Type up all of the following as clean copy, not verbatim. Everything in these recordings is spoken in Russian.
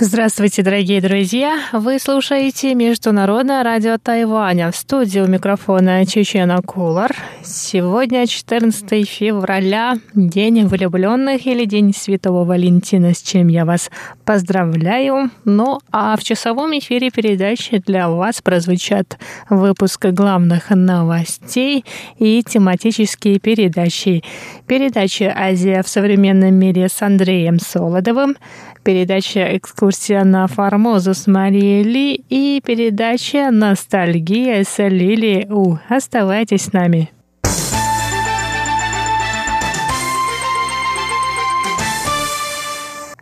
Здравствуйте, дорогие друзья! Вы слушаете Международное радио Тайваня. В студии у микрофона Чеченой Куулар. Сегодня 14 февраля, День влюбленных или День Святого Валентина, с чем я вас поздравляю. Ну а в часовом эфире передачи для вас прозвучат выпуск главных новостей и тематические передачи. Передача «Азия в современном мире» с Андреем Солодовым, передача «Экскурсия на Формозу» с Марией Ли и передача «Ностальгия» с Лили У. Оставайтесь с нами.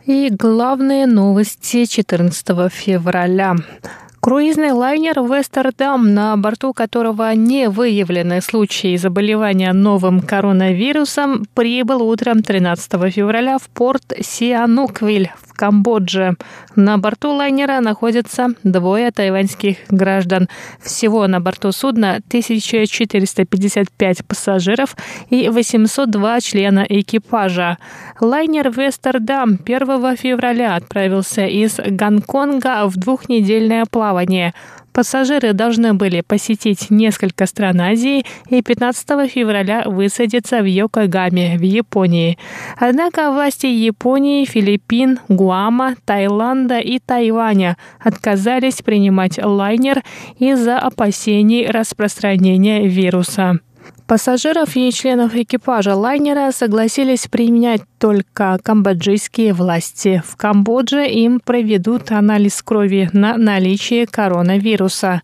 И главные новости 14 февраля. Круизный лайнер «Вестердам», на борту которого не выявлены случаи заболевания новым коронавирусом, прибыл утром 13 февраля в порт Сиануквиль в Камбодже. На борту лайнера находятся двое тайваньских граждан. Всего на борту судна 1455 пассажиров и 802 члена экипажа. Лайнер «Вестердам» 1 февраля отправился из Гонконга в двухнедельное плавание. Пассажиры должны были посетить несколько стран Азии и 15 февраля высадиться в Йокогаме в Японии. Однако власти Японии, Филиппин, Гуама, Таиланда и Тайваня отказались принимать лайнер из-за опасений распространения вируса. Пассажиров и членов экипажа лайнера согласились применять только камбоджийские власти. В Камбодже им проведут анализ крови на наличие коронавируса.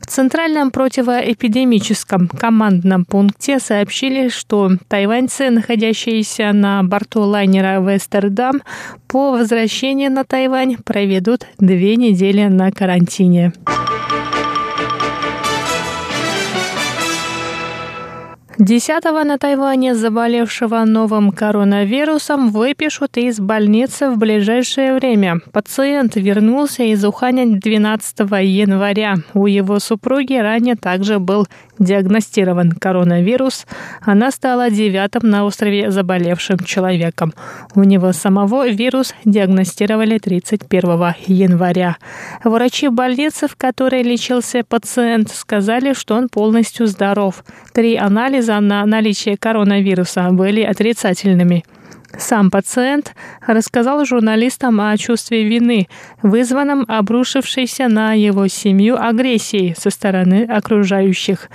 В Центральном противоэпидемическом командном пункте сообщили, что тайваньцы, находящиеся на борту лайнера «Вестердам», по возвращении на Тайвань проведут 2 недели на карантине. Десятого на Тайване заболевшего новым коронавирусом выпишут из больницы в ближайшее время. Пациент вернулся из Уханя 12 января. У его супруги ранее также был диагностирован коронавирус. Она стала 9-м на острове заболевшим человеком. У него самого вирус диагностировали 31 января. Врачи больницы, в которой лечился пациент, сказали, что он полностью здоров. 3 анализа на наличие коронавируса были отрицательными. Сам пациент рассказал журналистам о чувстве вины, вызванном обрушившейся на его семью агрессией со стороны окружающих.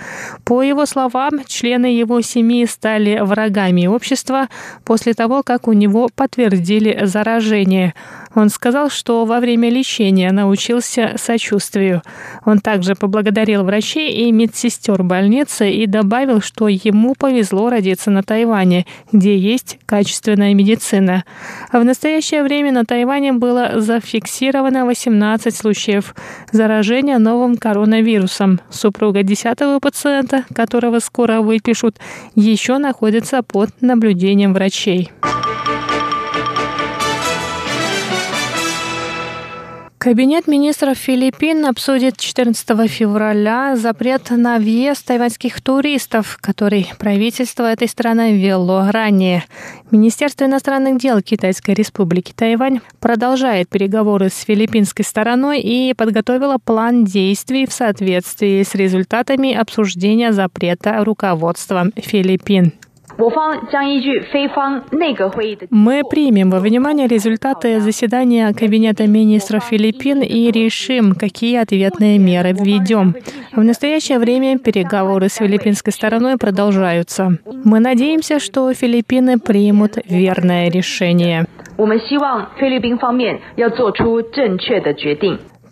По его словам, члены его семьи стали врагами общества после того, как у него подтвердили заражение. Он сказал, что во время лечения научился сочувствию. Он также поблагодарил врачей и медсестер больницы и добавил, что ему повезло родиться на Тайване, где есть качественная медицина. В настоящее время на Тайване было зафиксировано 18 случаев заражения новым коронавирусом. Супруга 10-го пациента, которого скоро выпишут, еще находится под наблюдением врачей. Кабинет министров Филиппин обсудит 14 февраля запрет на въезд тайваньских туристов, который правительство этой страны ввело ранее. Министерство иностранных дел Китайской Республики Тайвань продолжает переговоры с филиппинской стороной и подготовило план действий в соответствии с результатами обсуждения запрета руководством Филиппин. Мы примем во внимание результаты заседания Кабинета министров Филиппин и решим, какие ответные меры введем. В настоящее время переговоры с филиппинской стороной продолжаются. Мы надеемся, что Филиппины примут верное решение.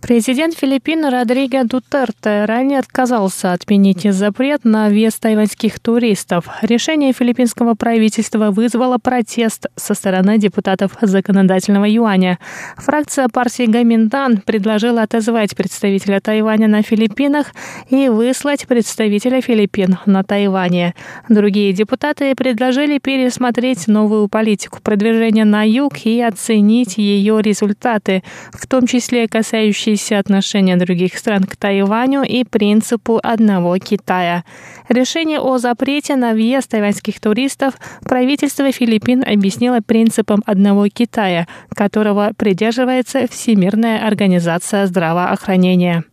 Президент Филиппин Родриго Дутерте ранее отказался отменить запрет на въезд тайваньских туристов. Решение филиппинского правительства вызвало протест со стороны депутатов законодательного юаня. Фракция партии Гоминдан предложила отозвать представителя Тайваня на Филиппинах и выслать представителя Филиппин на Тайване. Другие депутаты предложили пересмотреть новую политику продвижения на юг и оценить ее результаты, в том числе касающиеся меняющиеся отношения других стран к Тайваню и принципу одного Китая. Решение о запрете на въезд тайваньских туристов правительство Филиппин объяснило принципом одного Китая, которого придерживается Всемирная организация здравоохранения.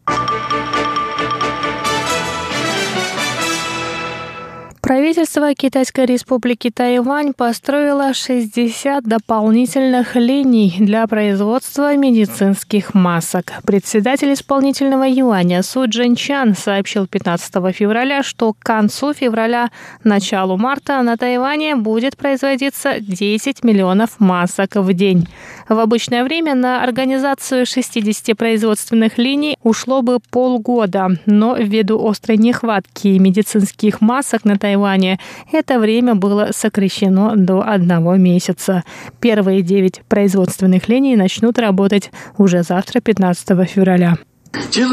Правительство Китайской Республики Тайвань построило 60 дополнительных линий для производства медицинских масок. Председатель исполнительного юаня Су Джен Чан сообщил 15 февраля, что к концу февраля, началу марта на Тайване будет производиться 10 миллионов масок в день. В обычное время на организацию 60 производственных линий ушло бы полгода, но ввиду острой нехватки медицинских масок на Тайване это время было сокращено до 1 месяца. Первые 9 производственных линий начнут работать уже завтра, 15 февраля. С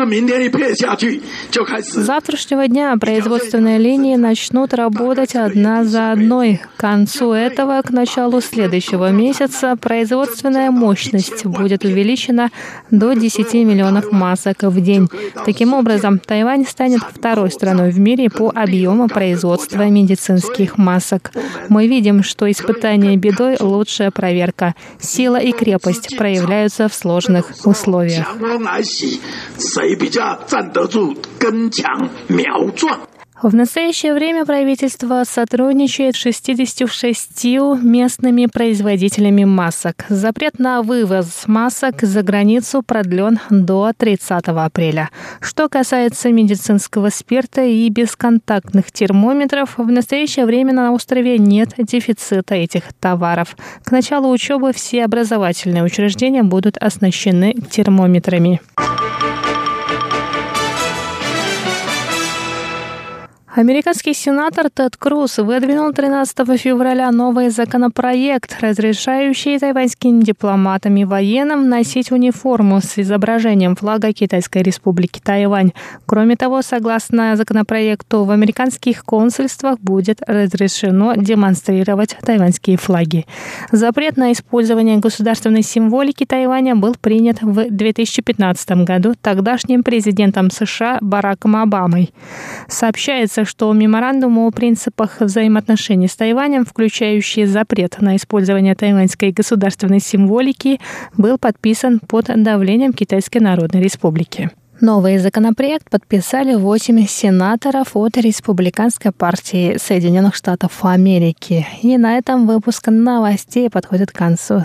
завтрашнего дня производственные линии начнут работать одна за одной. К концу этого, к началу следующего месяца, производственная мощность будет увеличена до 10 миллионов масок в день. Таким образом, Тайвань станет второй страной в мире по объему производства медицинских масок. Мы видим, что испытание бедой – лучшая проверка. Сила и крепость проявляются в сложных условиях. В настоящее время правительство сотрудничает с 66 местными производителями масок. Запрет на вывоз масок за границу продлен до 30 апреля. Что касается медицинского спирта и бесконтактных термометров, в настоящее время на острове нет дефицита этих товаров. К началу учебы все образовательные учреждения будут оснащены термометрами. Американский сенатор Тед Круз выдвинул 13 февраля новый законопроект, разрешающий тайваньским дипломатам и военным носить униформу с изображением флага Китайской Республики Тайвань. Кроме того, согласно законопроекту, в американских консульствах будет разрешено демонстрировать тайваньские флаги. Запрет на использование государственной символики Тайваня был принят в 2015 году тогдашним президентом США Бараком Обамой. Сообщается, что меморандум о принципах взаимоотношений с Тайванем, включающий запрет на использование тайваньской государственной символики, был подписан под давлением Китайской Народной Республики. Новый законопроект подписали 8 сенаторов от Республиканской партии Соединенных Штатов Америки. И на этом выпуск новостей подходит к концу.